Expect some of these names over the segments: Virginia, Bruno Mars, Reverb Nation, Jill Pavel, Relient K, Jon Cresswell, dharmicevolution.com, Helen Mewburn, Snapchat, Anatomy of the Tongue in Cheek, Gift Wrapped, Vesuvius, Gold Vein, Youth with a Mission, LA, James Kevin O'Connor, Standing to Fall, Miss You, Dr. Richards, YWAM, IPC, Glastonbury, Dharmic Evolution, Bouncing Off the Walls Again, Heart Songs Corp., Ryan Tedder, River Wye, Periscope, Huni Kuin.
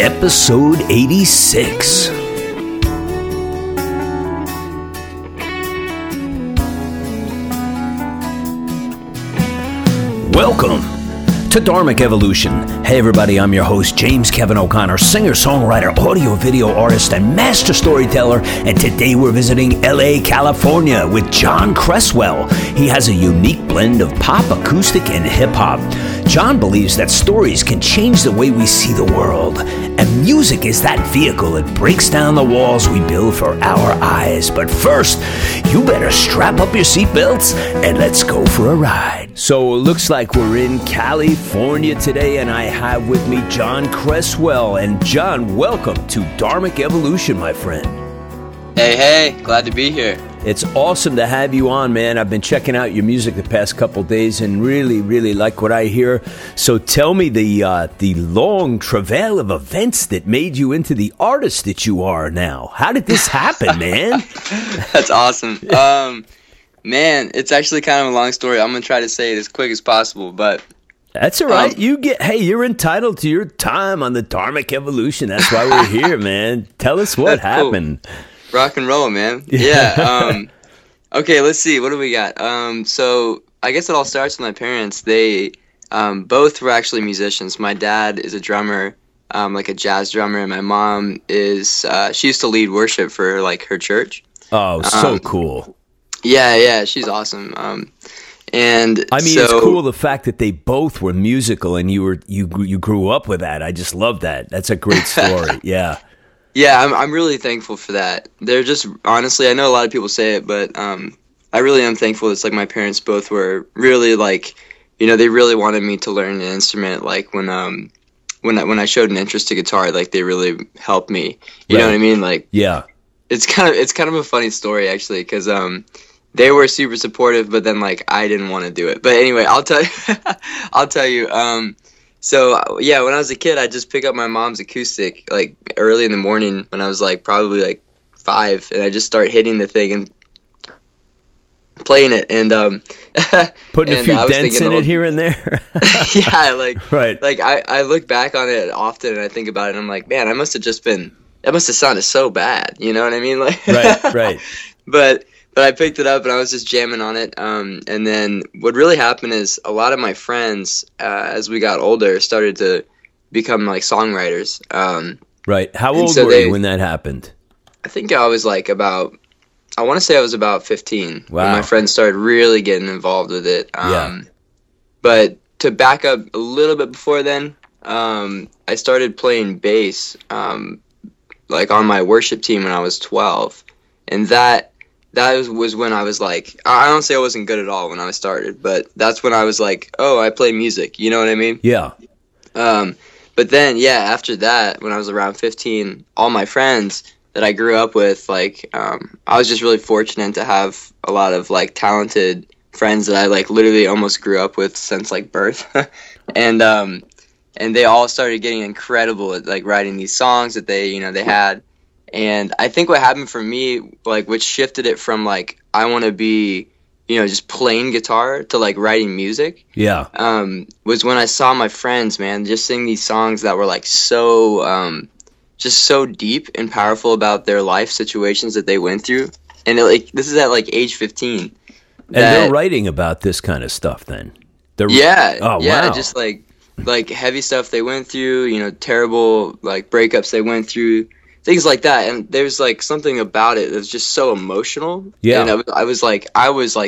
episode 86. Welcome to Dharmic Evolution. Hey everybody, I'm your host, James Kevin O'Connor, singer, songwriter, audio, video artist, and master storyteller, and today we're visiting LA, California with Jon Cresswell. He has a unique blend of pop, acoustic, and hip-hop. Jon believes that stories can change the way we see the world, and music is that vehicle that breaks down the walls we build for our eyes. But first, you better strap up your seatbelts and let's go for a ride. So it looks like we're in California today, and I have with me Jon Cresswell. And Jon, welcome to Dharmic Evolution, my friend. Hey, glad to be here. It's awesome to have you on, man. I've been checking out your music the past couple days and really, really like what I hear. So tell me the long travail of events that made you into the artist that you are now. How did this happen, man? That's awesome. Man, it's actually kind of a long story. I'm going to try to say it as quick as possible, but... That's all right. You're entitled to your time on the Dharmic Evolution. That's why we're here, man. Tell us what happened. Cool. Rock and roll, man. Yeah. Okay, let's see. What do we got? So I guess it all starts with my parents. They both were actually musicians. My dad is a drummer, like a jazz drummer, and my mom is she used to lead worship for like her church. Oh, so cool. Yeah, she's awesome. And I mean, so, it's cool the fact that they both were musical, and you grew up with that. I just love that. That's a great story. Yeah. Yeah, I'm really thankful for that. They're just, honestly, I know a lot of people say it, but I really am thankful. It's like my parents both were really like, you know, they really wanted me to learn an instrument. Like when I showed an interest to guitar, like they really helped me. You know what I mean? Like, yeah, it's kind of a funny story actually, because they were super supportive, but then like I didn't want to do it. But anyway, I'll tell you. So yeah, when I was a kid, I just pick up my mom's acoustic like early in the morning when I was like probably like 5, and I just start hitting the thing and playing it and putting and a few dents in it here and there. Yeah, like right. Like I look back on it often and I think about it and I'm like, man, that must have sounded so bad. You know what I mean? Like right. But I picked it up and I was just jamming on it. And then what really happened is a lot of my friends, as we got older, started to become like songwriters. Right. How old were you when that happened? I think I was like about 15. Wow. When my friends started really getting involved with it. Yeah. But to back up a little bit before then, I started playing bass, like on my worship team when I was 12. And that was when I was like, I don't say I wasn't good at all when I started, but that's when I was like, oh, I play music. You know what I mean? Yeah. But then, yeah, after that, when I was around 15, all my friends that I grew up with, like, I was just really fortunate to have a lot of like talented friends that I like literally almost grew up with since like birth. And they all started getting incredible at like writing these songs that they, you know, they had. And I think what happened for me, like, which shifted it from, like, I want to be, you know, just playing guitar to, like, writing music. Yeah. Was when I saw my friends, man, just sing these songs that were, like, so, just so deep and powerful about their life situations that they went through. And, like, this is at, like, age 15. And they're writing about this kind of stuff then? Yeah, wow. Just, like, heavy stuff they went through, you know, terrible, like, breakups they went through. Things like that, and there's like something about it that was just so emotional. Yeah, and I was like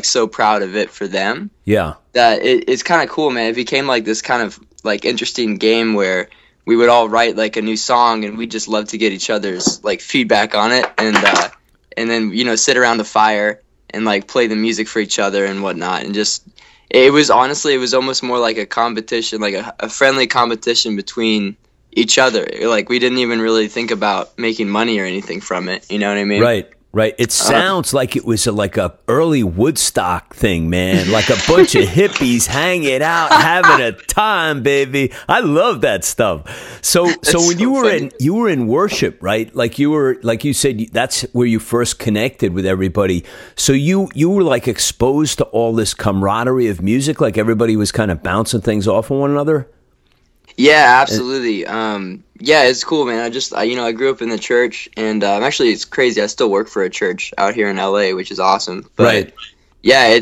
so proud of it for them. Yeah, that it's kind of cool, man. It became like this kind of like interesting game where we would all write like a new song, and we just love to get each other's like feedback on it, and then you know sit around the fire and like play the music for each other and whatnot, and just it was almost more like a competition, like a friendly competition between each other. Like we didn't even really think about making money or anything from it, you know what I mean? Right. It sounds like it was like a early Woodstock thing, man, like a bunch of hippies hanging out having a time, baby. I love that stuff. So when you were in worship, right? Like you were, like you said, that's where you first connected with everybody. So you were like exposed to all this camaraderie of music, like everybody was kind of bouncing things off of one another. Yeah, absolutely. Yeah, it's cool, man. I grew up in the church, and actually, it's crazy. I still work for a church out here in LA, which is awesome. But right. Yeah,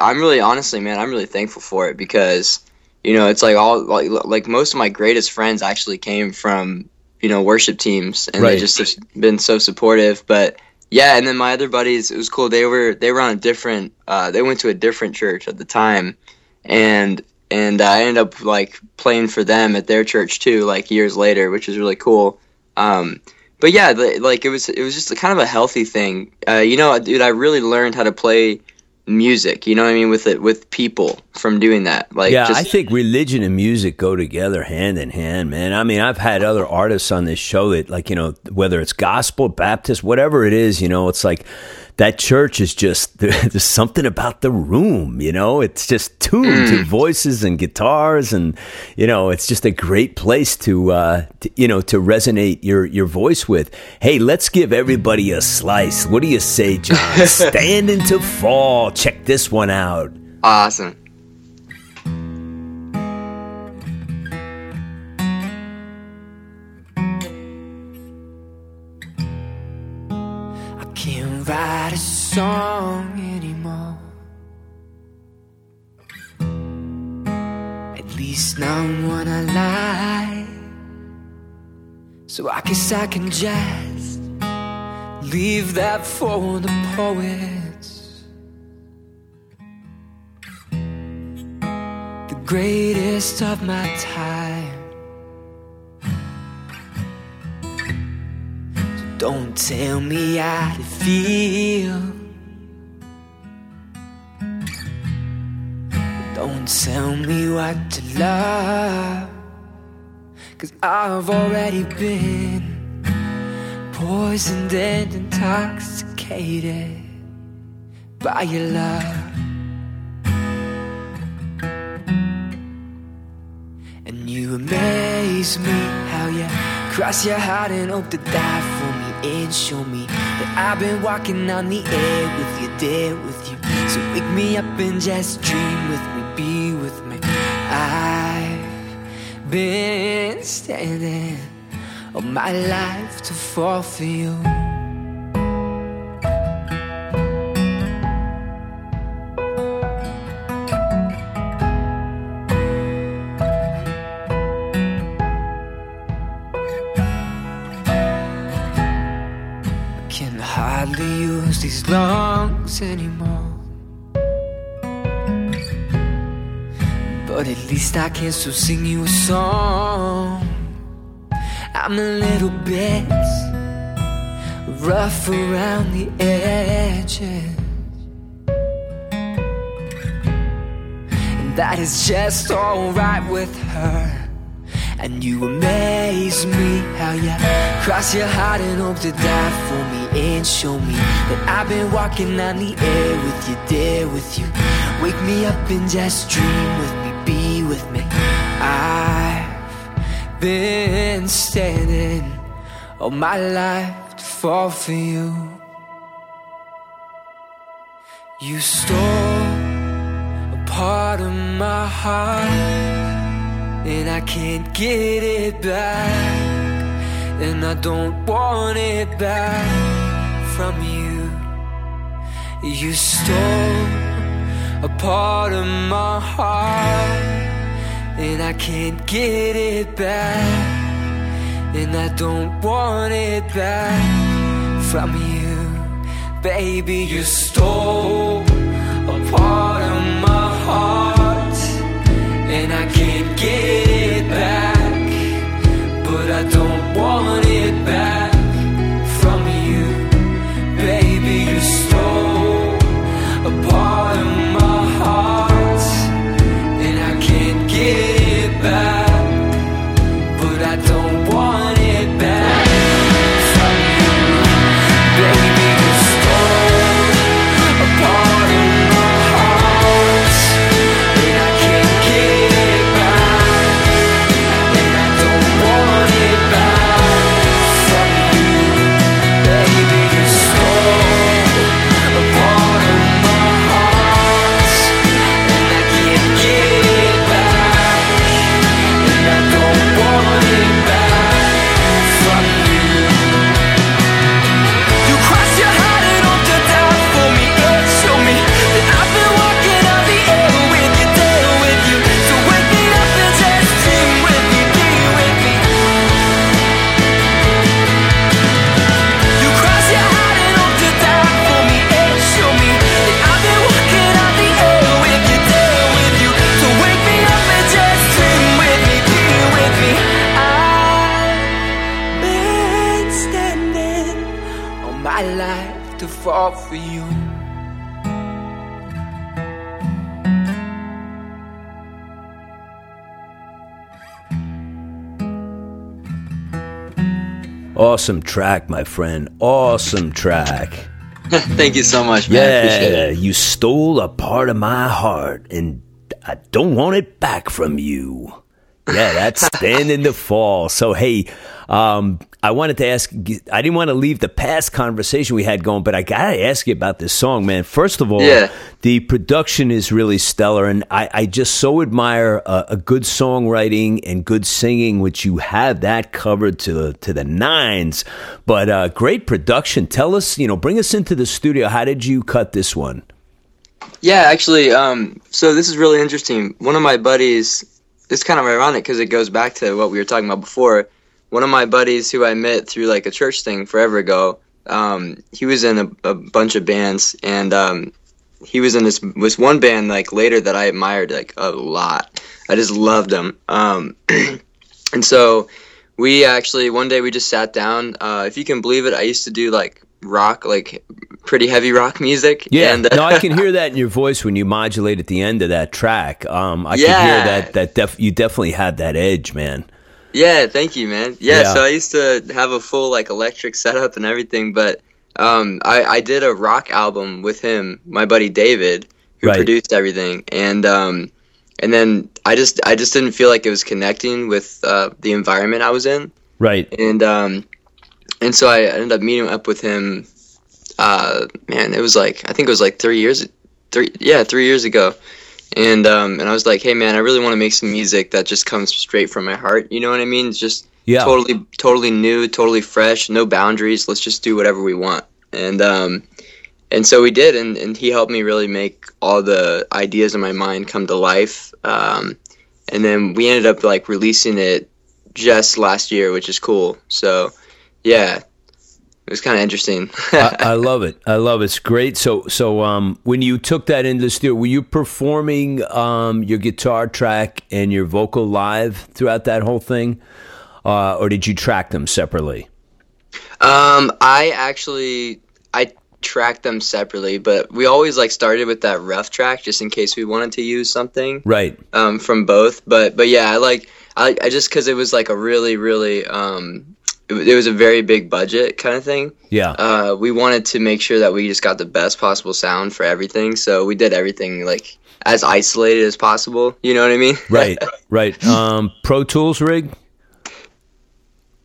I'm really thankful for it, because it's like most of my greatest friends actually came from worship teams, and right. They just have been so supportive. But yeah, and then my other buddies, it was cool. They were on a different. They went to a different church at the time, and I ended up like playing for them at their church too, like years later, which is really cool. But yeah, it was just kind of a healthy thing. Dude, I really learned how to play music. You know what I mean, with people from doing that. Like, yeah, I think religion and music go together hand in hand, man. I mean, I've had other artists on this show that, like, whether it's gospel, Baptist, whatever it is, it's like that church is just, there's something about the room, it's just tuned to voices and guitars, and it's just a great place to resonate your voice with. Hey, let's give everybody a slice. What do you say, John? Standing to Fall. Check this one out. Awesome. Write a song anymore. At least not one I like. So I guess I can just leave that for the poets. The greatest of my time. Don't tell me how to feel. Don't tell me what to love, 'cause I've already been poisoned and intoxicated by your love. And you amaze me how you cross your heart and hope to die for me, and show me that I've been walking on the air with you, there with you. So wake me up and just dream with me, be with me. I've been standing all my life to fall for you. These lungs anymore, but at least I can still sing you a song. I'm a little bit rough around the edges, and that is just alright with her. And you amaze me how you cross your heart and hope to die for me, and show me that I've been walking on the air with you, there with you. Wake me up and just dream with me, be with me. I've been standing all my life to fall for you. You stole a part of my heart, and I can't get it back, and I don't want it back from you. You stole a part of my heart, and I can't get it back, and I don't want it back from you. Baby, you stole a part of my heart, and I can't get it back, but I don't want it back from you. Baby, you stole a part of my heart, and I can't get it back, but I don't want it back from you. Baby, you stole a part. heart for you. Awesome track, my friend. Awesome track. Thank you so much, man. Yeah, I appreciate it. You stole a part of my heart, and I don't want it back from you. Yeah, that's Standing to Fall. So, hey, I wanted to ask, I didn't want to leave the past conversation we had going, but I got to ask you about this song, man. First of all, the production is really stellar, and I just so admire a good songwriting and good singing, which you have that covered to the nines, but great production. Tell us, you know, bring us into the studio. How did you cut this one? Yeah, actually, so this is really interesting. One of my buddies... It's kind of ironic because it goes back to what we were talking about before. One of my buddies who I met through like a church thing forever ago, he was in a bunch of bands, and he was in this one band like later that I admired like a lot. I just loved him. And so we actually, one day we just sat down. If you can believe it, I used to do like rock, like pretty heavy rock music. Yeah, and, no, I can hear that in your voice when you modulate at the end of that track. Can hear that you definitely had that edge, man. Yeah, thank you, man. Yeah, so I used to have a full like electric setup and everything, but I did a rock album with him, my buddy David, who produced everything, and then I just didn't feel like it was connecting with the environment I was in. Right, and so I ended up meeting up with him. Man, it was like, I think it was like 3 years ago. And I was like, hey man, I really want to make some music that just comes straight from my heart. You know what I mean? It's just totally new, totally fresh, no boundaries. Let's just do whatever we want. And so we did, and he helped me really make all the ideas in my mind come to life. And then we ended up like releasing it just last year, which is cool. So yeah. It was kind of interesting. I love it. It's great. So, when you took that into the studio, were you performing your guitar track and your vocal live throughout that whole thing, or did you track them separately? I tracked them separately, but we always like started with that rough track just in case we wanted to use something from both. But yeah, I just because it was like a really really. It was a very big budget kind of thing. Yeah. We wanted to make sure that we just got the best possible sound for everything. So we did everything like as isolated as possible. You know what I mean? Right. Pro Tools rig?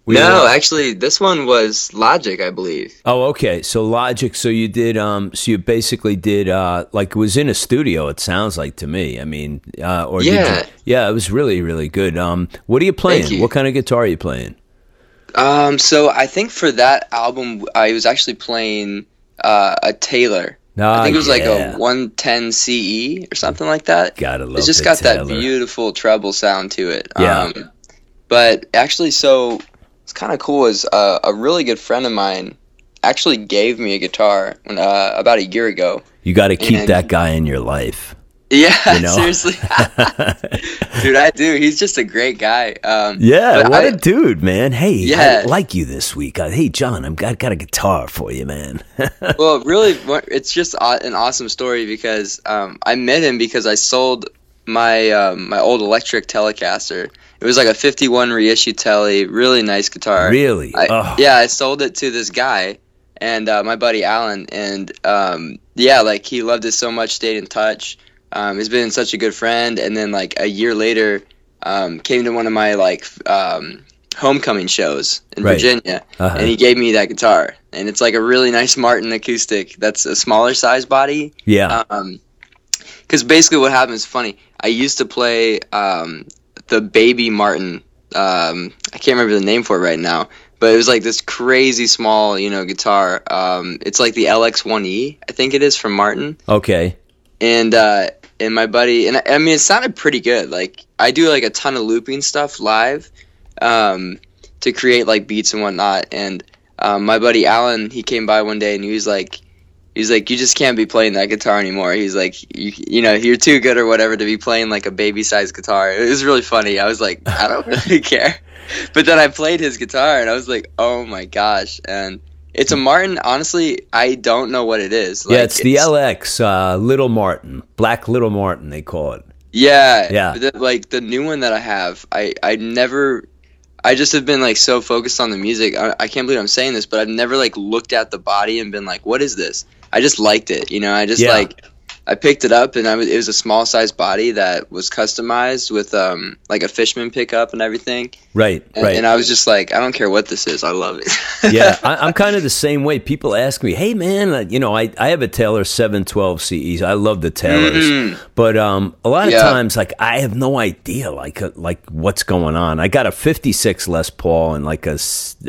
Actually, this one was Logic, I believe. Oh, okay. So Logic. So you did. So you basically did. Like it was in a studio. It sounds like to me. I mean, it was really, really good. What are you playing? Thank you. What kind of guitar are you playing? So I think for that album, I was actually playing a Taylor. I think it was like a 110 CE or something like that. Gotta love it. It's just got Taylor. That beautiful treble sound to it. But actually, so it's kind of cool is a really good friend of mine actually gave me a guitar when, about a year ago. You got to keep that guy in your life. Yeah, you know? Seriously. Dude, I do. He's just a great guy. A dude, man. Hey, I like you this week. Hey, John, I've got a guitar for you, man. Well, really, it's just an awesome story because I met him because I sold my my old electric Telecaster. It was like a 51 reissue Tele, really nice guitar. Really? I sold it to this guy and my buddy Alan. And, he loved it so much, stayed in touch. He's been such a good friend, and then like a year later, came to one of my like homecoming shows in Virginia, and he gave me that guitar, and it's like a really nice Martin acoustic. That's a smaller size body. Yeah. Because basically what happens, funny, I used to play the baby Martin. I can't remember the name for it right now, but it was like this crazy small, guitar. It's like the LX1E, I think it is from Martin. Okay. And my buddy, and I mean, it sounded pretty good. Like I do like a ton of looping stuff live, to create like beats and whatnot. And, my buddy Alan, he came by one day and he was like, you just can't be playing that guitar anymore. He's like, you're too good or whatever to be playing like a baby sized guitar. It was really funny. I was like, I don't really care. But then I played his guitar and I was like, oh my gosh. And It's a Martin. Honestly, I don't know what it is. Like, yeah, it's the LX, Little Martin, Black Little Martin, they call it. Yeah. Yeah. Like the new one that I have, I just have been like so focused on the music. I can't believe I'm saying this, but I've never like looked at the body and been like, what is this? I just liked it. You know, I just like, I picked it up and it was a small size body that was customized with like a Fishman pickup and everything. Right. And I was just like, I don't care what this is. I love it. Yeah. I'm kind of the same way. People ask me, hey man, you know, I have a Taylor 712 CEs. I love the Taylors, but a lot of times, like, I have no idea like what's going on. I got a 56 Les Paul and like a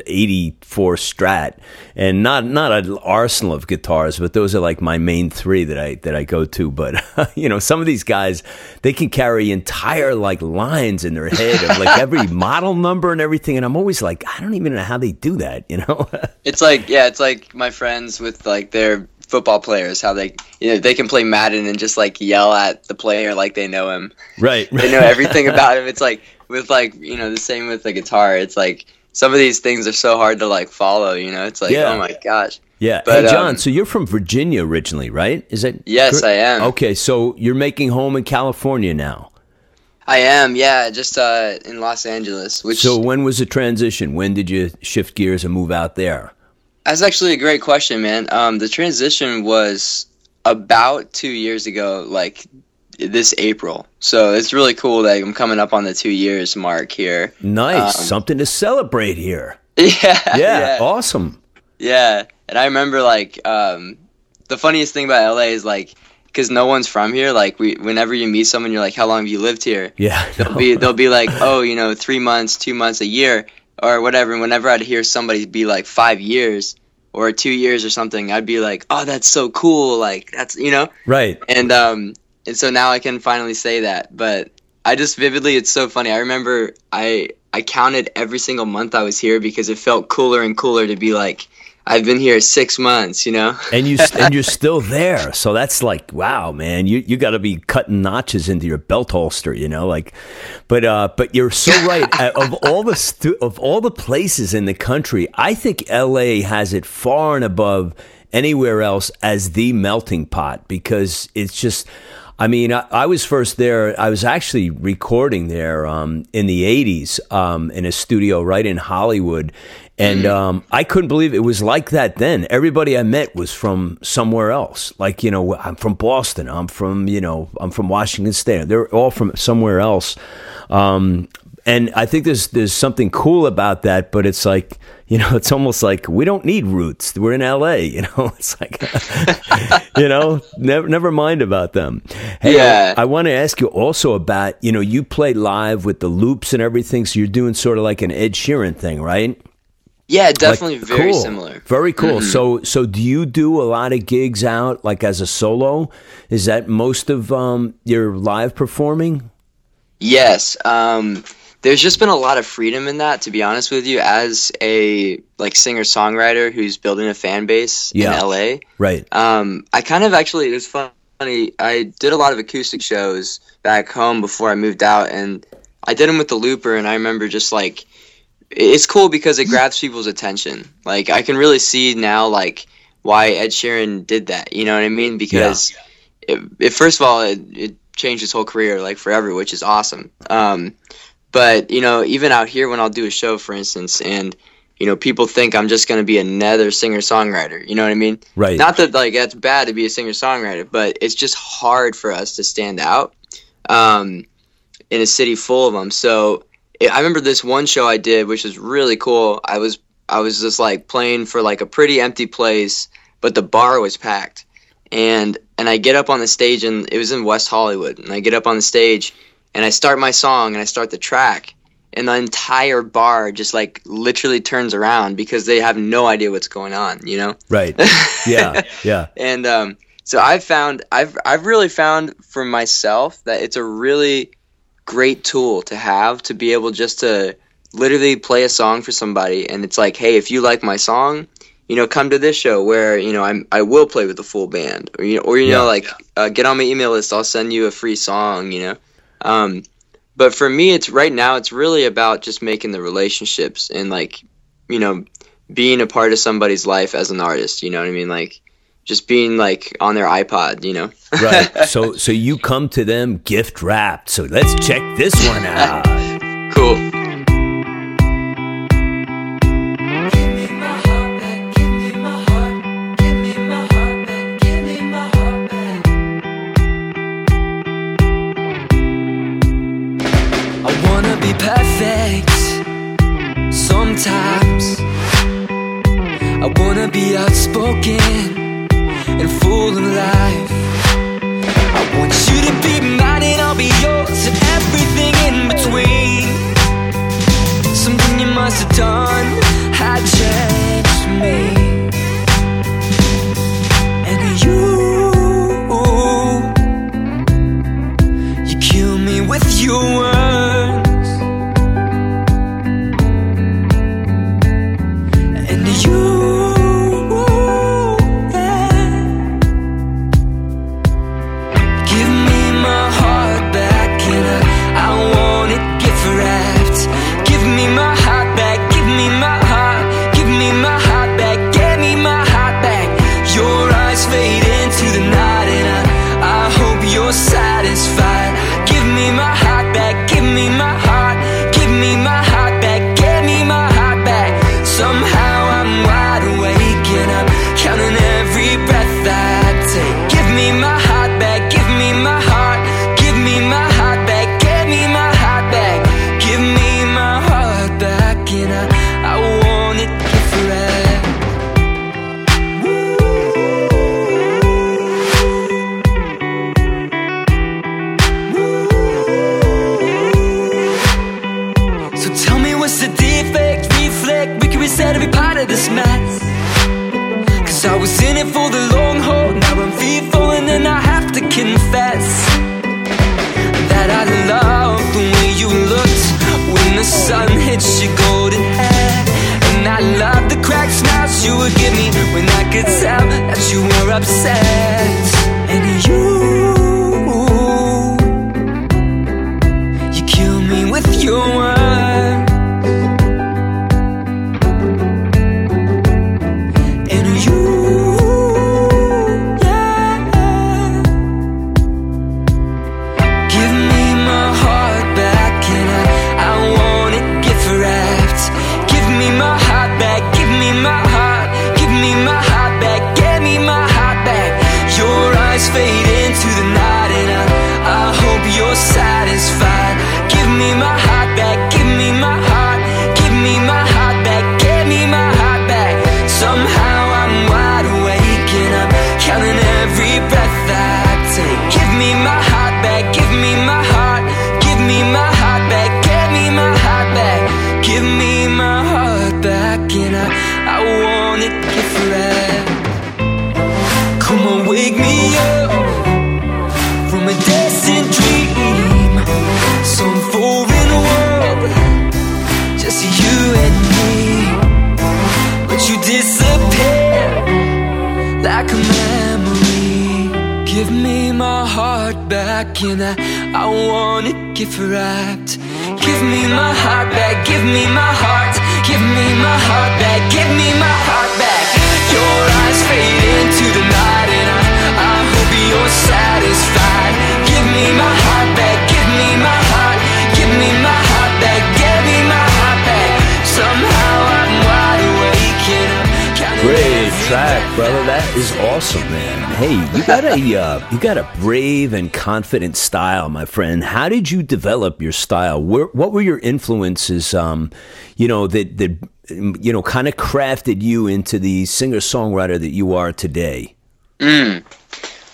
84 Strat and not an arsenal of guitars, but those are like my main three that I go to. But you know, some of these guys, they can carry entire like lines in their head of like every model number and everything, and I'm always like, I don't even know how they do that, you know. it's like my friends with like their football players, how they, you know, they can play Madden and just like yell at the player like they know him, right? They know everything about him. It's like with like, you know, the same with the guitar. It's like some of these things are so hard to like follow, you know. It's like, oh my gosh. Yeah. But, hey, John, so you're from Virginia originally, right? Is that Yes, I am. Okay, so you're making home in California now. I am, yeah, just in Los Angeles. So when was the transition? When did you shift gears and move out there? That's actually a great question, man. The transition was about 2 years ago, like this April. So it's really cool that I'm coming up on the 2 years mark here. Nice. Something to celebrate here. Yeah. Awesome. Yeah. And I remember, like, the funniest thing about LA is, like, because no one's from here. Like, whenever you meet someone, you're like, how long have you lived here? Yeah. They'll be like, oh, you know, 3 months, 2 months, a year, or whatever. And whenever I'd hear somebody be like 5 years or 2 years or something, I'd be like, oh, that's so cool. Like, that's, you know? Right. And so now I can finally say that. But I just vividly, it's so funny. I remember I counted every single month I was here because it felt cooler and cooler to be like, I've been here 6 months, you know. and you're still there, so that's like, wow, man. You got to be cutting notches into your belt holster, you know. Like, but you're so right. of all the places in the country, I think LA has it far and above anywhere else as the melting pot, because it's just. I mean, I was first there. I was actually recording there in the 80s in a studio right in Hollywood. And I couldn't believe it was like that then. Everybody I met was from somewhere else. Like, you know, I'm from Boston. I'm from Washington State. They're all from somewhere else. And I think there's something cool about that, but it's like, you know, it's almost like we don't need roots. We're in LA, you know. It's like, you know, never mind about them. Hey, yeah. I want to ask you also about, you know, you play live with the loops and everything, so you're doing sort of like an Ed Sheeran thing, right? Yeah, definitely, like, very cool. Similar. Very cool. Mm-hmm. So do you do a lot of gigs out, like as a solo? Is that most of your live performing? Yes. There's just been a lot of freedom in that, to be honest with you, as a like singer-songwriter who's building a fan base in LA. Right. I kind of actually, it was funny, I did a lot of acoustic shows back home before I moved out, and I did them with the looper, and I remember just like, it's cool because it grabs people's attention. Like, I can really see now like why Ed Sheeran did that, you know what I mean? Because it first of all, it changed his whole career like forever, which is awesome. But, you know, even out here when I'll do a show, for instance, and, you know, people think I'm just going to be another singer-songwriter. You know what I mean? Right. Not that, like, that's bad to be a singer-songwriter, but it's just hard for us to stand out in a city full of them. So I remember this one show I did, which was really cool. I was just, like, playing for, like, a pretty empty place, but the bar was packed. And I get up on the stage, and it was in West Hollywood, and I get up on the stage, and I start my song and I start the track, and the entire bar just like literally turns around because they have no idea what's going on, you know? Right. Yeah. Yeah. And so I've really found for myself that it's a really great tool to have, to be able just to literally play a song for somebody. And it's like, hey, if you like my song, you know, come to this show where, you know, I will play with the full band, or get on my email list. I'll send you a free song, you know? But for me, it's right now, it's really about just making the relationships and, like, you know, being a part of somebody's life as an artist, you know what I mean? Like just being like on their iPod, you know? Right. So you come to them gift wrapped. So let's check this one out. Cool. Sometimes I wanna be outspoken and full of life. I want you to be mine and I'll be yours and everything in between. Something you must have done had changed me. And you kill me with your words. You got a brave and confident style, my friend. How did you develop your style? What were your influences, that kind of crafted you into the singer-songwriter that you are today?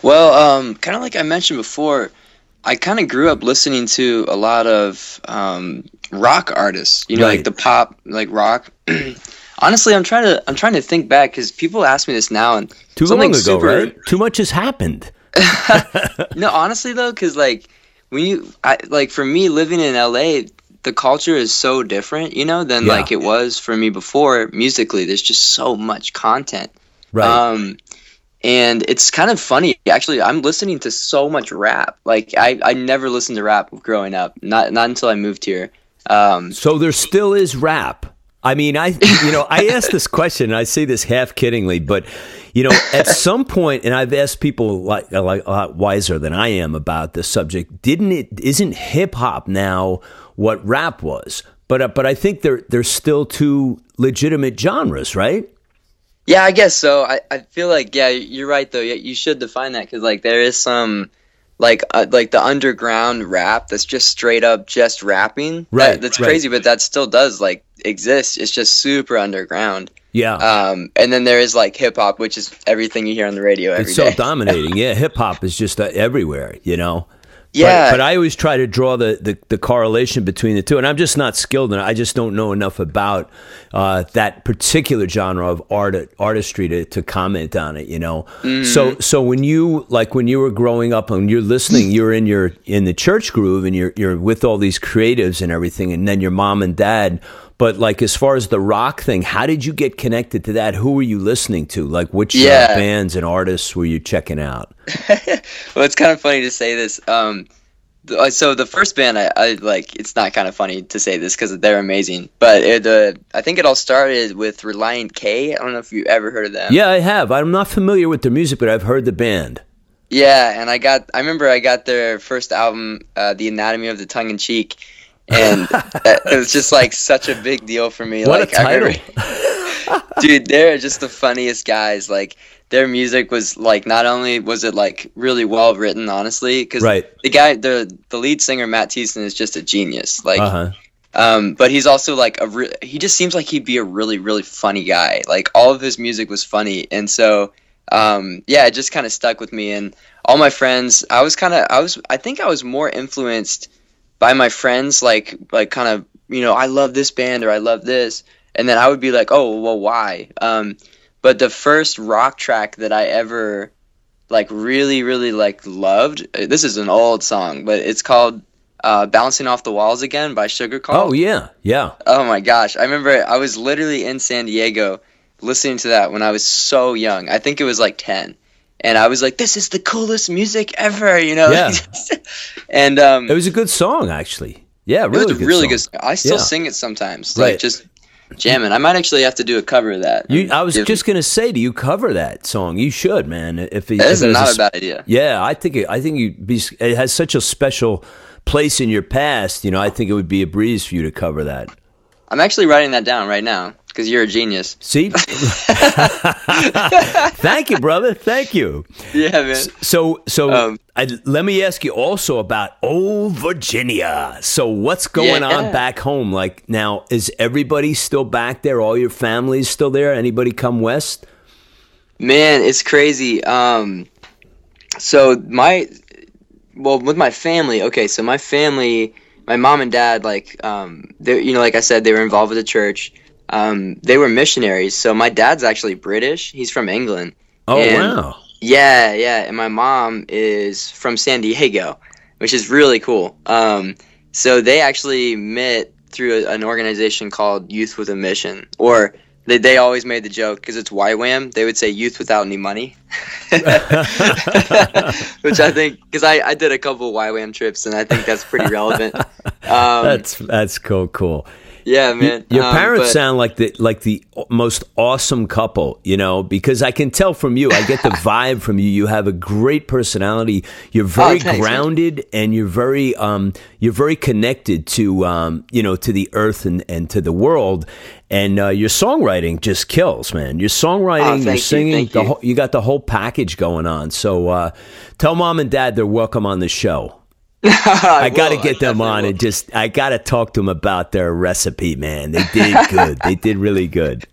Well, kind of like I mentioned before, I kind of grew up listening to a lot of rock artists, you know, right. Like the pop, like rock. Honestly, I'm trying to think back because people ask me this now, and too long ago, right? Too much has happened. No, honestly though, because like for me living in LA, the culture is so different, you know, than like it was for me before musically. There's just so much content, right? And it's kind of funny actually. I'm listening to so much rap. Like I never listened to rap growing up, not until I moved here. So there still is rap. I mean, I ask this question, and I say this half kiddingly, but, at some point, and I've asked people like a lot wiser than I am about this subject, isn't hip hop now what rap was? But I think there's still two legitimate genres, right? Yeah, I guess so. I feel like, yeah, you're right, though. Yeah, you should define that, because, there is some, like the underground rap that's just straight up just rapping. Right. That's crazy, but that still does, exist. It's just super underground. Yeah. And then there is, hip-hop, which is everything you hear on the radio every day. It's so dominating. Yeah, hip-hop is just everywhere, Yeah. But I always try to draw the correlation between the two, and I'm just not skilled in it. I just don't know enough about that particular genre of artistry to comment on it, Mm. So when you were growing up and you're listening, you're in the church groove and you're with all these creatives and everything, and then your mom and dad. But as far as the rock thing, how did you get connected to that? Who were you listening to? Which bands and artists were you checking out? Well, it's kind of funny to say this. So the first band, I it's not kind of funny to say this because they're amazing. But I think it all started with Relient K. I don't know if you ever heard of them. Yeah, I have. I'm not familiar with their music, but I've heard the band. Yeah, and I remember I got their first album, The Anatomy of the Tongue in Cheek. And it was just such a big deal for me. What a title. Dude, they're just the funniest guys. Their music was not only was it really well written, honestly, because the lead singer Matt Thiessen is just a genius. But he's also he just seems like he'd be a really, really funny guy. All of his music was funny, and so. It just kind of stuck with me and all my friends. I think I was more influenced by my friends, I love this band or I love this. And then I would be like, oh, well, why? But the first rock track that I ever, really, really, loved, this is an old song, but it's called Bouncing Off the Walls Again by Sugar Ray. Oh, yeah, yeah. Oh, my gosh. I remember I was literally in San Diego listening to that when I was so young. I think it was 10. And I was like, this is the coolest music ever, Yeah. And it was a good song, actually. Yeah, really good. It was a really good song. I still sing it sometimes. Right. Just jamming. I might actually have to do a cover of that. I was just going to say, do you cover that song? You should, man. That is not a bad idea. Yeah, I think it has such a special place in your past. I think it would be a breeze for you to cover that. I'm actually writing that down right now. Because you're a genius. See? Thank you, brother. Thank you. Yeah, man. Let me ask you also about old Virginia. So what's going on back home? Now, is everybody still back there? All your family's still there? Anybody come west? Man, it's crazy. With my family. Okay, so my family, my mom and dad, they, I said, they were involved with the church. They were missionaries. So my dad's actually British. He's from England. Oh, wow. Yeah. And my mom is from San Diego, which is really cool. So they actually met through an organization called Youth with a Mission, or they always made the joke because it's YWAM. They would say Youth Without Any Money, which I think, because I did a couple of YWAM trips and I think that's pretty relevant. That's cool. Yeah, man. Your parents sound like the most awesome couple, because I can tell from you, I get the vibe from you. You have a great personality. You're very grounded, man. And you're very connected to to the earth and to the world. And your songwriting just kills, man. Your songwriting, your singing, you got the whole package going on. So tell mom and dad they're welcome on the show. I got to get them on and I got to talk to them about their recipe, man. They did good. They did really good.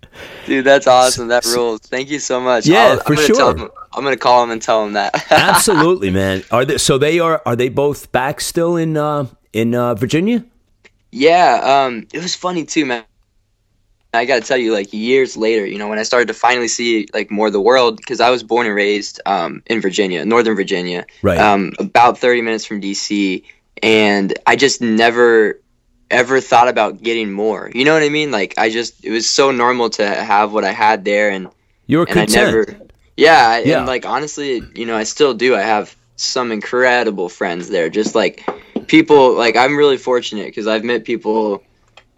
Dude, that's awesome. That rules. Thank you so much. Yeah, for sure. I'm going to call them and tell them that. Absolutely, man. Are they both back still in Virginia? Yeah. It was funny too, man. I got to tell you, years later, when I started to finally see, more of the world, because I was born and raised in Virginia, Northern Virginia, right. About 30 minutes from D.C., and I just never, ever thought about getting more. You know what I mean? It was so normal to have what I had there, and you were content. And, honestly, I still do. I have some incredible friends there. Just, people, I'm really fortunate, because I've met people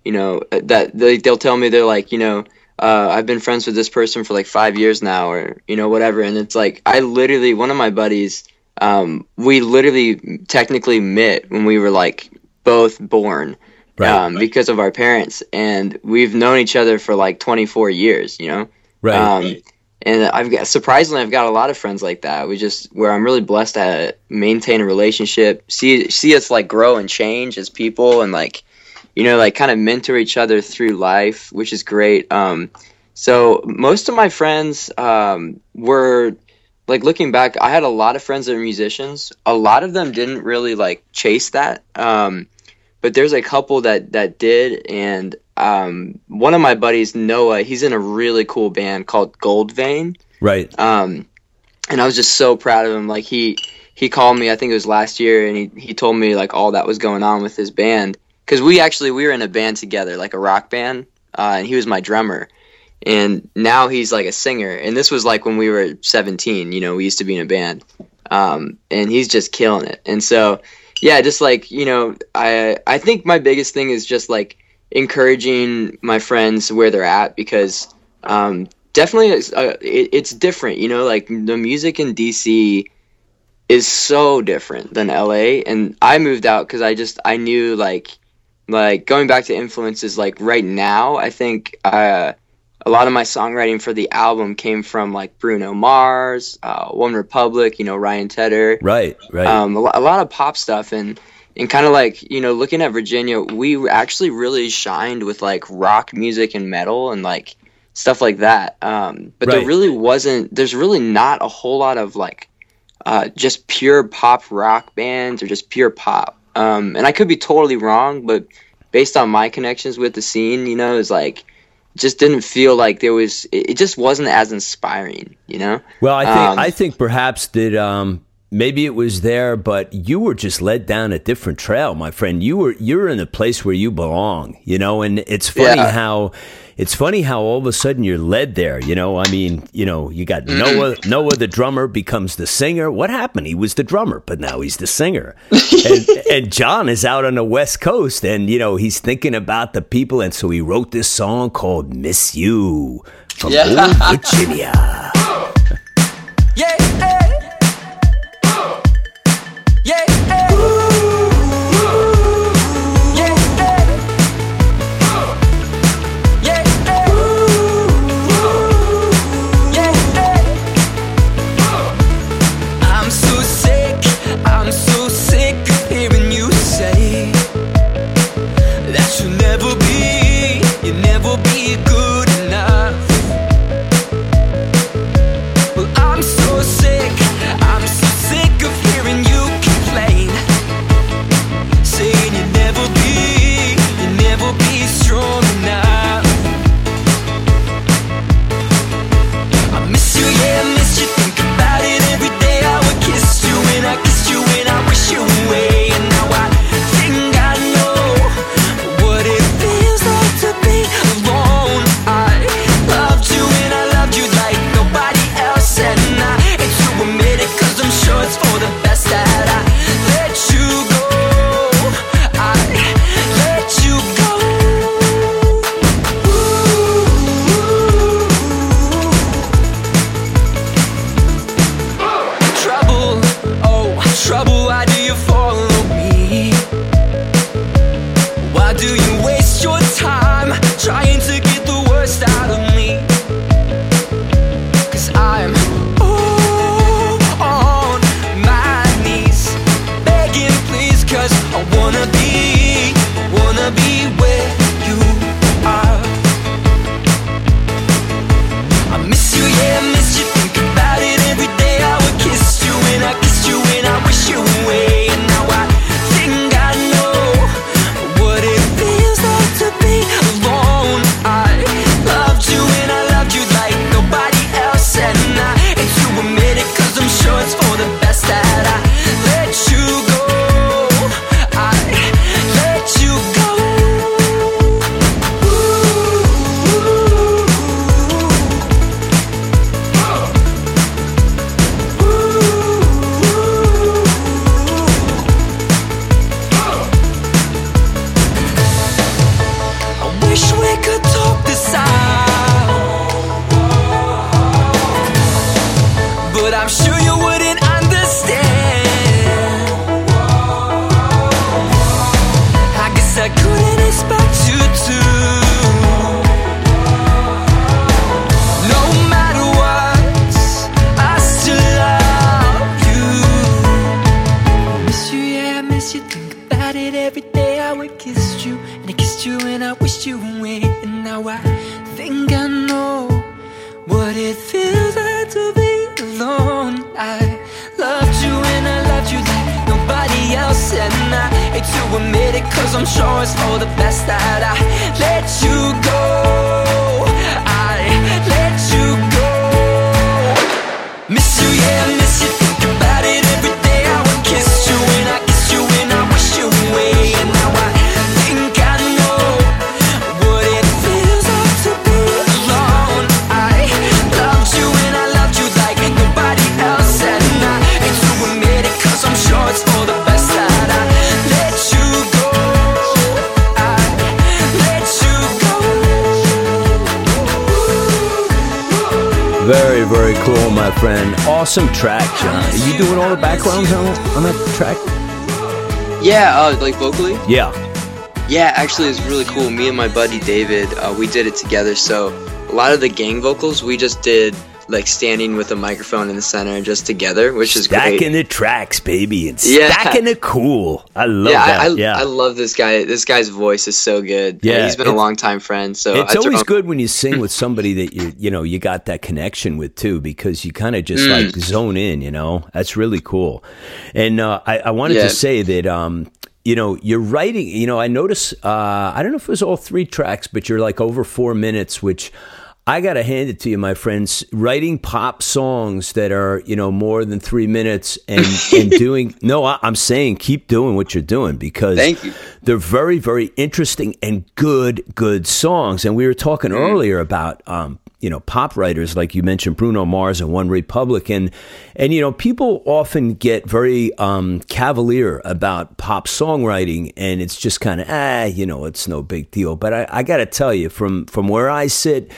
you know, that they'll tell me, they're like, you know, I've been friends with this person for like 5 years now, or, you know, whatever. And it's like, I literally, one of my buddies, we literally technically met when we were like both born, right, because of our parents, and we've known each other for like 24 years, you know? Right. And I've got, surprisingly, I've got a lot of friends like that. We just, where I'm really blessed to maintain a relationship, see us like grow and change as people, and like, you know, like kind of mentor each other through life, which is great. So most of my friends were, like, looking back, I had a lot of friends that were musicians. A lot of them didn't really like chase that. But there's a couple that did. And one of my buddies, Noah, he's in a really cool band called Gold Vein. Right. And I was just so proud of him. Like, he called me, I think it was last year, and he told me like all that was going on with his band. Because we were in a band together, like a rock band, and he was my drummer. And now he's like a singer. And this was like when we were 17, you know, we used to be in a band. And he's just killing it. And so, yeah, just like, you know, I think my biggest thing is just like encouraging my friends where they're at, because definitely it's different, you know, like the music in DC is so different than LA. And I moved out because I knew like going back to influences, like right now, I think a lot of my songwriting for the album came from like Bruno Mars, OneRepublic, you know, Ryan Tedder, right. A lot of pop stuff, and kind of like, you know, looking at Virginia, we actually really shined with like rock music and metal and like stuff like that. But right. There's really not a whole lot of like just pure pop rock bands or just pure pop. And I could be totally wrong, but based on my connections with the scene, you know, it's like, just didn't feel like there was, it just wasn't as inspiring, you know? Well, I think perhaps that maybe it was there, but you were just led down a different trail, my friend. You're in a place where you belong, you know, and it's funny how all of a sudden you're led there, you know? I mean, you know, you got Noah the drummer becomes the singer. What happened? He was the drummer, but now he's the singer. And John is out on the West Coast, and, you know, he's thinking about the people, and so he wrote this song called Miss You from Old Virginia. You'll never be good enough. miss you. Think about it every day. How I kissed you, and I kissed you, and I wished you away. And now I think I know what it feels like to be alone. I loved you, and I loved you like nobody else. And I hate to admit it, 'cause I'm sure it's for the best that I let you go. I let you go. Miss you, yeah, I miss you. Think about it every day. I would kiss you, and I kiss you, and I wish you away. And now I think I know what it feels like to be alone. I loved you, and I loved you like nobody else. And I hate to admit it, 'cause I'm sure it's for the best that I let you go. I let you go. Very, very cool, my friend. Awesome track, John. Are you doing all the backgrounds on that track? Yeah, like vocally? Yeah. Yeah, actually, it's really cool. Me and my buddy David, we did it together. So a lot of the gang vocals, we just did like standing with a microphone in the center just together, which is great. Stacking the tracks, baby, and stacking it cool. I love that. I love this guy. This guy's voice is so good. Yeah, and he's been a long-time friend. So it's always good when you sing with somebody that you know you got that connection with too, because you kind of just like zone in. You know, that's really cool. And I wanted to say that. You know, you're writing. You know, I notice. I don't know if it was all three tracks, but you're like over 4 minutes, which. I got to hand it to you, my friends, writing pop songs that are, you know, more than 3 minutes and doing, no, I'm saying keep doing what you're doing because they're very, very interesting and good songs. And we were talking earlier about, you know, pop writers, like you mentioned, Bruno Mars and OneRepublic. And, you know, people often get very cavalier about pop songwriting, and it's just kind of, you know, it's no big deal. But I got to tell you, from where I sit,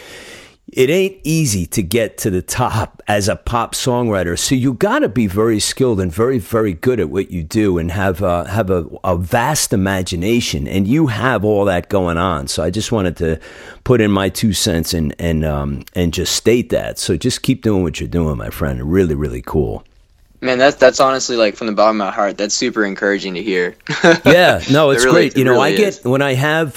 it ain't easy to get to the top as a pop songwriter. So you got to be very skilled and very, very good at what you do and have a vast imagination. And you have all that going on. So I just wanted to put in my 2 cents and just state that. So just keep doing what you're doing, my friend. Really, really cool. Man, that's honestly like from the bottom of my heart. That's super encouraging to hear. Yeah, no, it's really, great. You know, really I get when I have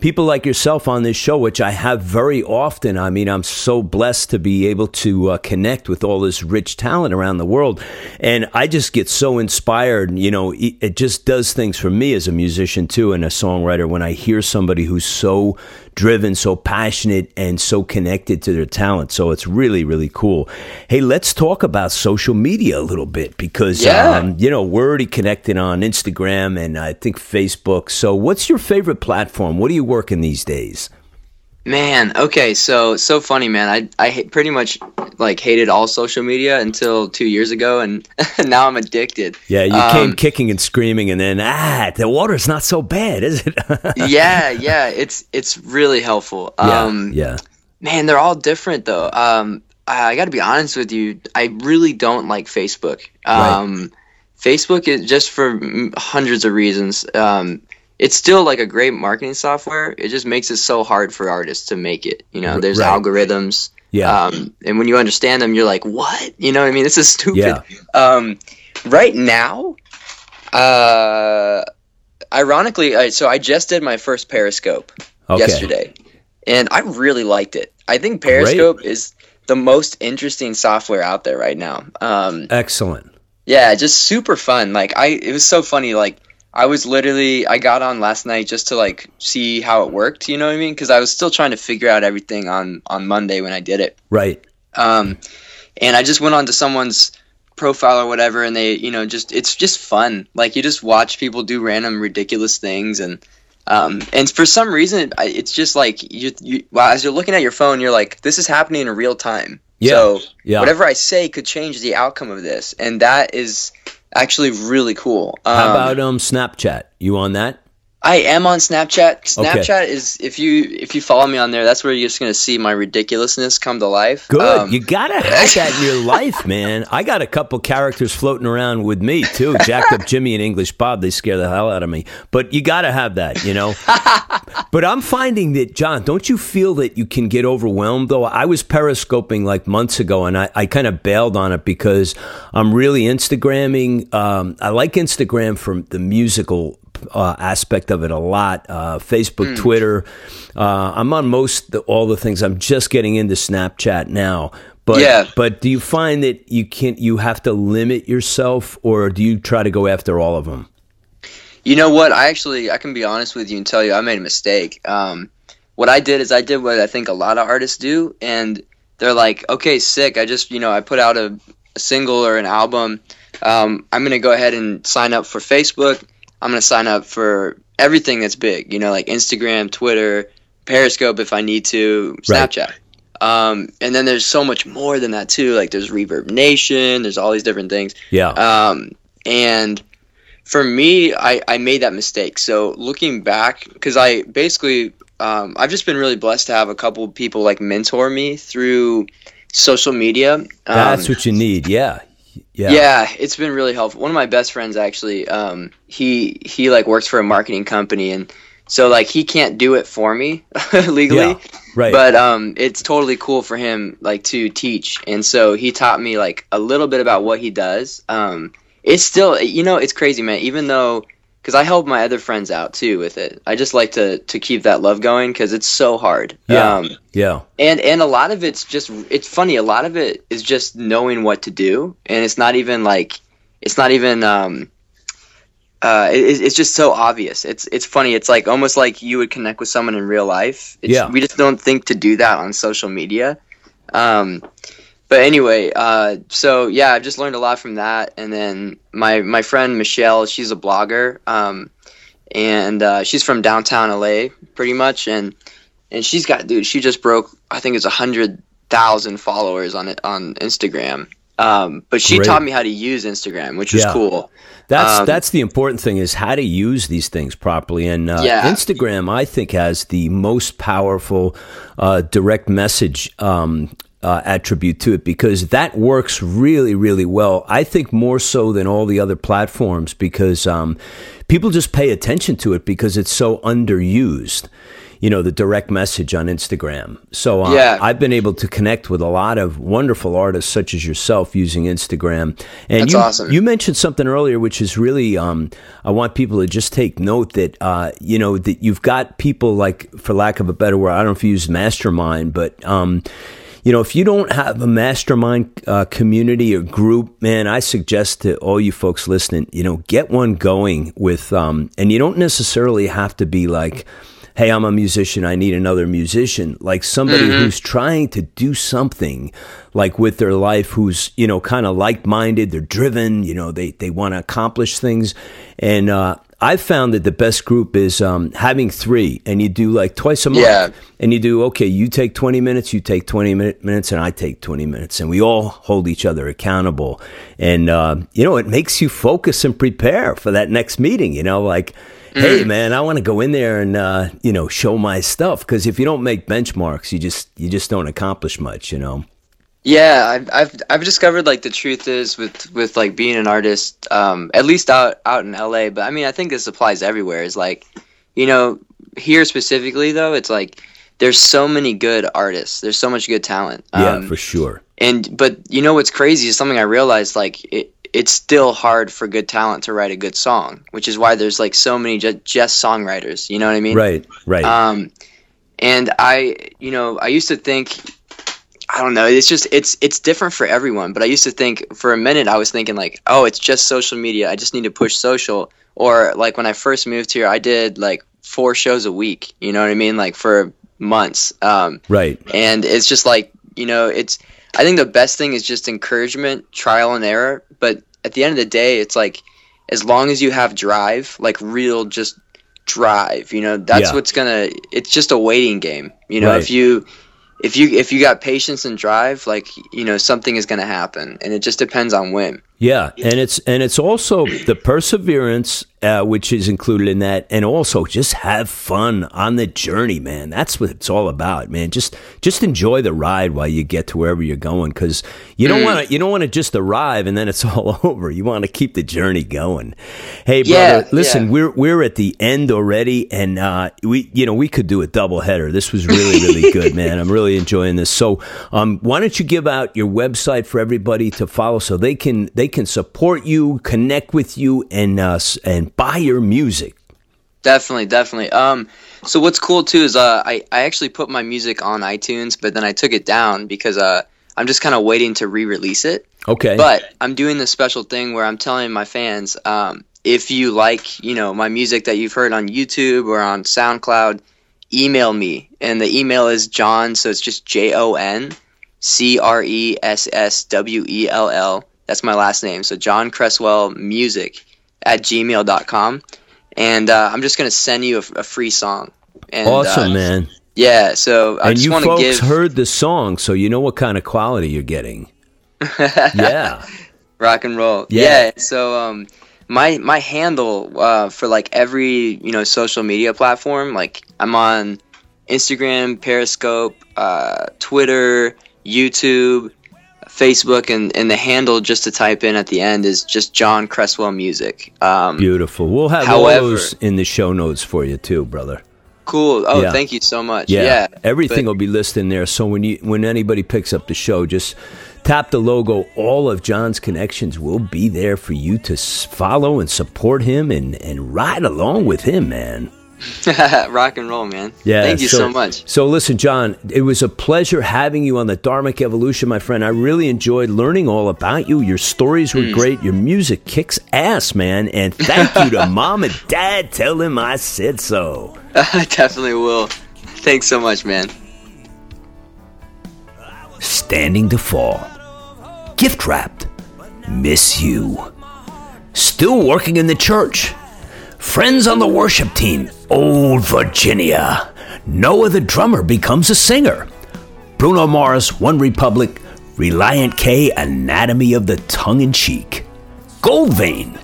people like yourself on this show, which I have very often. I mean, I'm so blessed to be able to connect with all this rich talent around the world. And I just get so inspired. You know, it just does things for me as a musician, too, and a songwriter when I hear somebody who's so driven, so passionate, and so connected to their talent. So it's really, really cool. Hey, let's talk about social media a little bit because, you know, we're already connected on Instagram and I think Facebook. So what's your favorite platform? What are you working these days? Man, okay, so funny, man. I pretty much like hated all social media until 2 years ago, and now I'm addicted. Yeah, you came kicking and screaming, and then the water's not so bad, is it? yeah, it's really helpful. Man, they're all different though. I got to be honest with you, I really don't like Facebook. Right. Facebook is just for hundreds of reasons. It's still like a great marketing software. It just makes it so hard for artists to make it. You know, there's algorithms. Yeah. And when you understand them, you're like, what? You know what I mean? This is stupid. Yeah. Right now, ironically, so I just did my first Periscope yesterday, and I really liked it. I think Periscope is the most interesting software out there right now. Excellent. Yeah, just super fun. Like, it was so funny, like, I got on last night just to like see how it worked, you know what I mean? Because I was still trying to figure out everything on Monday when I did it. Right. And I just went on to someone's profile or whatever, and they, you know, it's just fun. Like you just watch people do random ridiculous things, and for some reason it's just like as you're looking at your phone, you're like, this is happening in real time. Yeah. So whatever I say could change the outcome of this, and that is actually really cool. How about Snapchat? You on that? I am on Snapchat. Snapchat is, if you follow me on there, that's where you're just going to see my ridiculousness come to life. Good. You got to have that in your life, man. I got a couple characters floating around with me, too. Jacked Up Jimmy and English Bob. They scare the hell out of me. But you got to have that, you know. But I'm finding that, John, don't you feel that you can get overwhelmed, though? I was periscoping like months ago, and I kind of bailed on it because I'm really Instagramming. I like Instagram from the musical aspect of it a lot. Facebook, Twitter. I'm on most all the things. I'm just getting into Snapchat now. But but do you find that you have to limit yourself, or do you try to go after all of them? You know what? I can be honest with you and tell you I made a mistake. What I did is I did what I think a lot of artists do, and they're like, okay, sick. I just, I put out a single or an album. I'm going to go ahead and sign up for Facebook. I'm going to sign up for everything that's big, like Instagram, Twitter, Periscope if I need to, Snapchat. Right. And then there's so much more than that too. Like there's Reverb Nation, there's all these different things. Yeah. And for me, I made that mistake. So looking back, because I basically, I've just been really blessed to have a couple of people like mentor me through social media. That's what you need. Yeah. Yeah, it's been really helpful. One of my best friends actually, he like works for a marketing company, and so like he can't do it for me legally. Yeah, right. But it's totally cool for him like to teach, and so he taught me like a little bit about what he does. It's still, it's crazy, man. Even though, because I help my other friends out too with it, I just like to keep that love going because it's so hard. Yeah. And a lot of it's funny. A lot of it is just knowing what to do, and it's not even. It's just so obvious. It's funny. It's like almost like you would connect with someone in real life. We just don't think to do that on social media. But anyway, I've just learned a lot from that. And then my friend Michelle, she's a blogger, and she's from downtown LA pretty much. And she's got, she just broke, I think it's 100,000 followers on Instagram. But she taught me how to use Instagram, which was cool. That's the important thing, is how to use these things properly. And Instagram, I think, has the most powerful direct message attribute to it, because that works really, really well. I think more so than all the other platforms, because people just pay attention to it because it's so underused, the direct message on Instagram. So I've been able to connect with a lot of wonderful artists such as yourself using Instagram. And that's awesome. You mentioned something earlier, which is really, I want people to just take note that, that you've got people like, for lack of a better word, I don't know if you use mastermind, but if you don't have a mastermind community or group, man, I suggest to all you folks listening, get one going with, and you don't necessarily have to be like, hey, I'm a musician, I need another musician. Like somebody who's trying to do something like with their life, who's, kind of like-minded, they're driven, they want to accomplish things. And I've found that the best group is having three, and you do like twice a month, and you do, okay, you take 20 minutes, you take 20 minutes, and I take 20 minutes, and we all hold each other accountable. And, it makes you focus and prepare for that next meeting, like, hey, man, I want to go in there and, show my stuff. Because if you don't make benchmarks, you just don't accomplish much, Yeah, I've discovered like the truth is with like being an artist, at least out in LA, but I mean I think this applies everywhere, is like, here specifically though, it's like there's so many good artists, there's so much good talent. For sure. But what's crazy is something I realized, like it's still hard for good talent to write a good song, which is why there's like so many just songwriters, you know what I mean? Right. And I used to think, I don't know, it's different for everyone, but I used to think, for a minute I was thinking like, oh, it's just social media, I just need to push social. Or like when I first moved here, I did like 4 shows a week, you know what I mean, like for months. Right. And it's just like, I think the best thing is just encouragement, trial and error. But at the end of the day, it's like, as long as you have drive, like real just drive, that's what's gonna, it's just a waiting game. Right. If you got patience and drive, like, something is going to happen, and it just depends on when. Yeah, and it's also the perseverance, which is included in that, and also just have fun on the journey, man. That's what it's all about, man. Just enjoy the ride while you get to wherever you're going, because you don't want to just arrive and then it's all over. You want to keep the journey going. Hey, brother, listen, we're at the end already, and we could do a double header. This was really, really good, man. I'm really enjoying this. So, why don't you give out your website for everybody to follow so they can support you, connect with you, and buy your music. Definitely. So what's cool too is I actually put my music on iTunes, but then I took it down because I'm just kind of waiting to re-release it. Okay. But I'm doing this special thing where I'm telling my fans, if you like, my music that you've heard on YouTube or on SoundCloud, email me. And the email is Jon, so it's just JonCresswell. That's my last name. So Jon Cresswell Music @gmail.com, and I'm just gonna send you a free song. And, awesome, man. Yeah. So I and just you folks heard the song, so you know what kind of quality you're getting. Yeah. Rock and roll. Yeah. So my handle for like every social media platform, like I'm on Instagram, Periscope, Twitter, YouTube, Facebook, and the handle just to type in at the end is just Jon Cresswell Music. Beautiful. We'll have all those in the show notes for you too, brother. Cool. Oh, yeah. Thank you so much. Yeah. Everything will be listed in there. So when anybody picks up the show, just tap the logo. All of Jon's connections will be there for you to follow and support him and ride along with him, man. Rock and roll, man. Yeah, thank you so much. So listen, Jon, it was a pleasure having you on the Dharmic Evolution, my friend. I really enjoyed learning all about you. Your stories were great. Your music kicks ass, man. And thank you to Mom and Dad. Tell them I said so. I definitely will. Thanks so much, man. Standing to Fall, Gift Wrapped, Miss You. Still working in the church. Friends on the worship team, Old Virginia. Noah the drummer becomes a singer. Bruno Mars, OneRepublic, Relient K, Anatomy of the Tongue in Cheek. Gold Vein.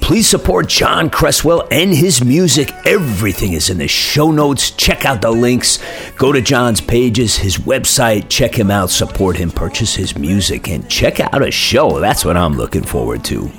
Please support Jon Cresswell and his music. Everything is in the show notes. Check out the links. Go to Jon's pages, his website. Check him out. Support him. Purchase his music. And check out a show. That's what I'm looking forward to.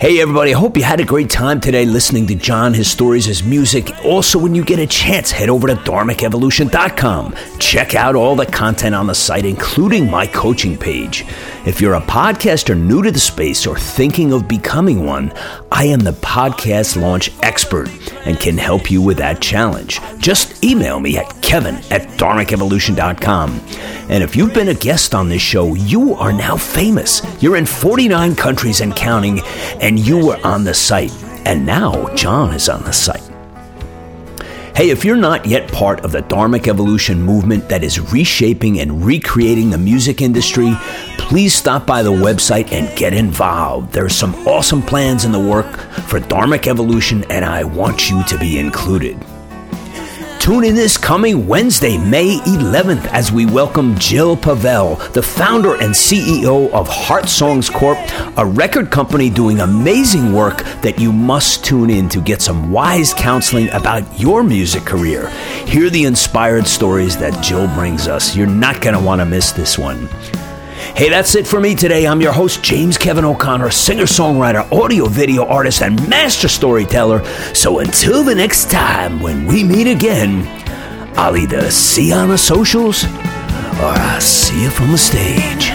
Hey everybody, I hope you had a great time today listening to Jon, his stories, his music. Also, when you get a chance, head over to dharmicevolution.com. Check out all the content on the site, including my coaching page. If you're a podcaster new to the space or thinking of becoming one, I am the podcast launch expert and can help you with that challenge. Just email me at kevin@dharmicevolution.com. And if you've been a guest on this show, you are now famous. You're in 49 countries and counting, and you were on the site. And now Jon is on the site. Hey, if you're not yet part of the Dharmic Evolution movement that is reshaping and recreating the music industry, please stop by the website and get involved. There's some awesome plans in the work for Dharmic Evolution, and I want you to be included. Tune in this coming Wednesday, May 11th, as we welcome Jill Pavel, the founder and CEO of Heart Songs Corp, a record company doing amazing work that you must tune in to get some wise counseling about your music career. Hear the inspired stories that Jill brings us. You're not going to want to miss this one. Hey, that's it for me today. I'm your host, James Kevin O'Connor, singer-songwriter, audio-video artist, and master storyteller. So until the next time when we meet again, I'll either see you on the socials or I'll see you from the stage.